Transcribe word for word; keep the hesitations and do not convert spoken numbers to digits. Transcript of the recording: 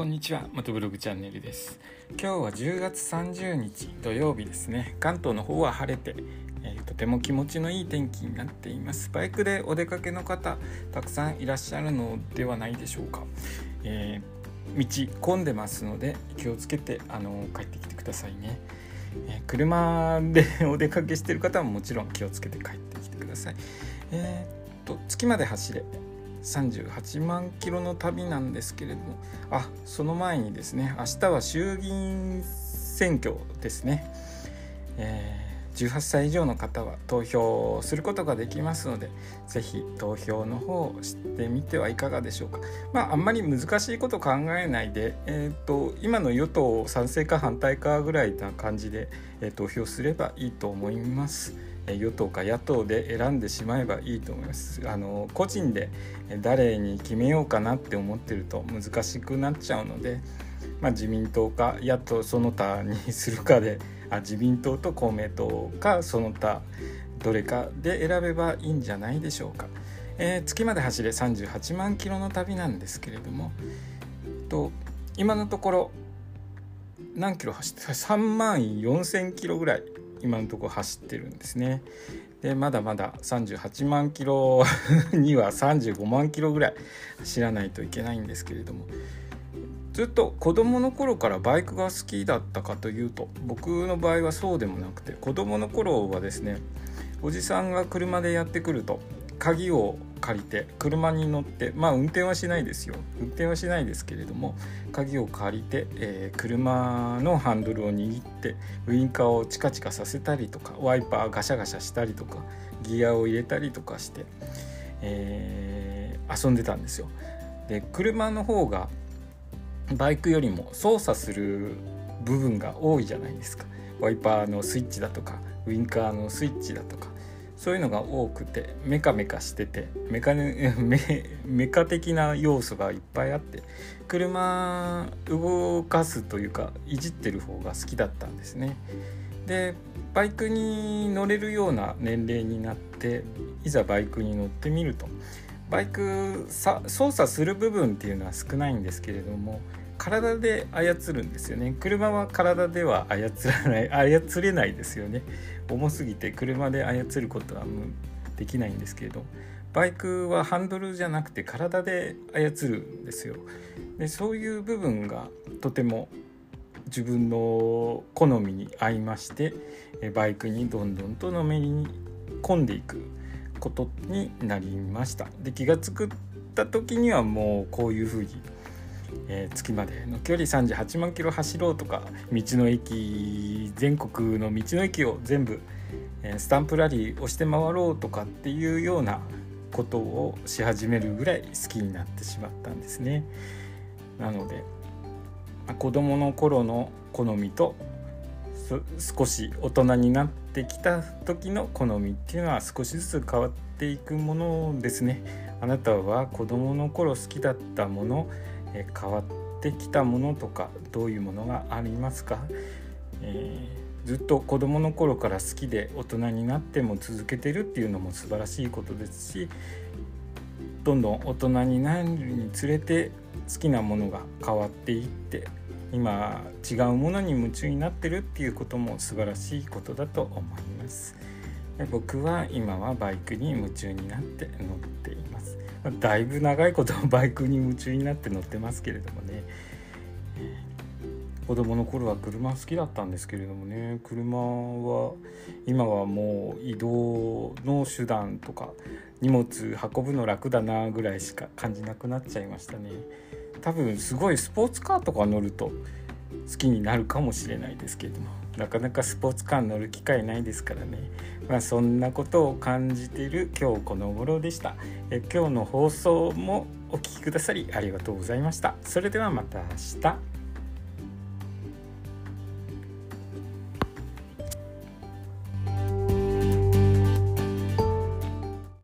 こんにちは、まとブログチャンネルです。今日はじゅうがつさんじゅうにち土曜日ですね。関東の方は晴れて、えー、とても気持ちのいい天気になっています。バイクでお出かけの方たくさんいらっしゃるのではないでしょうか。えー、道混んでますので気をつけてあの帰ってきてくださいね。えー、車でお出かけしている方はもちろん気をつけて帰ってきてください。えー、と月まで走れさんじゅうはちまんキロの旅なんですけれども、あ、その前にですね、明日は衆議院選挙ですね。えー、じゅうはっさい以上の方は投票することができますので、ぜひ投票の方をしてみてはいかがでしょうか。まあ、あんまり難しいこと考えないで、えーと、今の与党賛成か反対かぐらいな感じで、えー、投票すればいいと思います。与党か野党で選んでしまえばいいと思います。あの個人で誰に決めようかなって思ってると難しくなっちゃうので、まあ、自民党か野党その他にするかで、あ、自民党と公明党かその他どれかで選べばいいんじゃないでしょうか。えー、月まで走れさんじゅうはちまんキロの旅なんですけれども、と今のところ何キロ走ってさんまんよんせんキロぐらい今のところ走ってるんですね。で、まだまださんじゅうはちまんキロにはさんじゅうごまんキロぐらい走らないといけないんですけれども、ずっと子どもの頃からバイクが好きだったかというと、僕の場合はそうでもなくて、子どもの頃はですね、おじさんが車でやってくると鍵を借りて車に乗って、まあ運転はしないですよ運転はしないですけれども、鍵を借りて、えー、車のハンドルを握ってウインカーをチカチカさせたりとか、ワイパーガシャガシャしたりとか、ギアを入れたりとかして、えー、遊んでたんですよ。で、車の方がバイクよりも操作する部分が多いじゃないですか。ワイパーのスイッチだとかウインカーのスイッチだとか、そういうのが多くてメカメカしててメカ、ね、メ、メカ的な要素がいっぱいあって、車動かすというかいじってる方が好きだったんですね。で、バイクに乗れるような年齢になって、いざバイクに乗ってみると、バイクさ操作する部分っていうのは少ないんですけれども、体で操るんですよね。車は体では操らない操れないですよね。重すぎて車で操ることはできないんですけれど、バイクはハンドルじゃなくて体で操るんですよ。で、そういう部分がとても自分の好みに合いまして、バイクにどんどんとのめり込んでいくことになりました。で、気が付った時にはもうこういうふうに、えー、月までの距離さんじゅうはちまんキロ走ろうとか、道の駅全国の道の駅を全部、えー、スタンプラリーをして回ろうとかっていうようなことをし始めるぐらい好きになってしまったんですね。なので、まあ、子どもの頃の好みと少し大人になってきた時の好みっていうのは少しずつ変わっていくものですね。あなたは子どもの頃好きだったもの、変わってきたものとかどういうものがありますか。えー、ずっと子どもの頃から好きで大人になっても続けてるっていうのも素晴らしいことですし、どんどん大人になるにつれて好きなものが変わっていって、今違うものに夢中になってるっていうことも素晴らしいことだと思います。僕は今はバイクに夢中になって乗っています。だいぶ長いことバイクに夢中になって乗ってますけれどもね。えー、子供の頃は車好きだったんですけれどもね、車は今はもう移動の手段とか荷物運ぶの楽だなぐらいしか感じなくなっちゃいましたね。多分すごいスポーツカーとか乗ると好きになるかもしれないですけれども、なかなかスポーツカーに乗る機会ないですからね。まあ、そんなことを感じている今日この頃でした。え今日の放送もお聞きくださりありがとうございました。それではまた明日。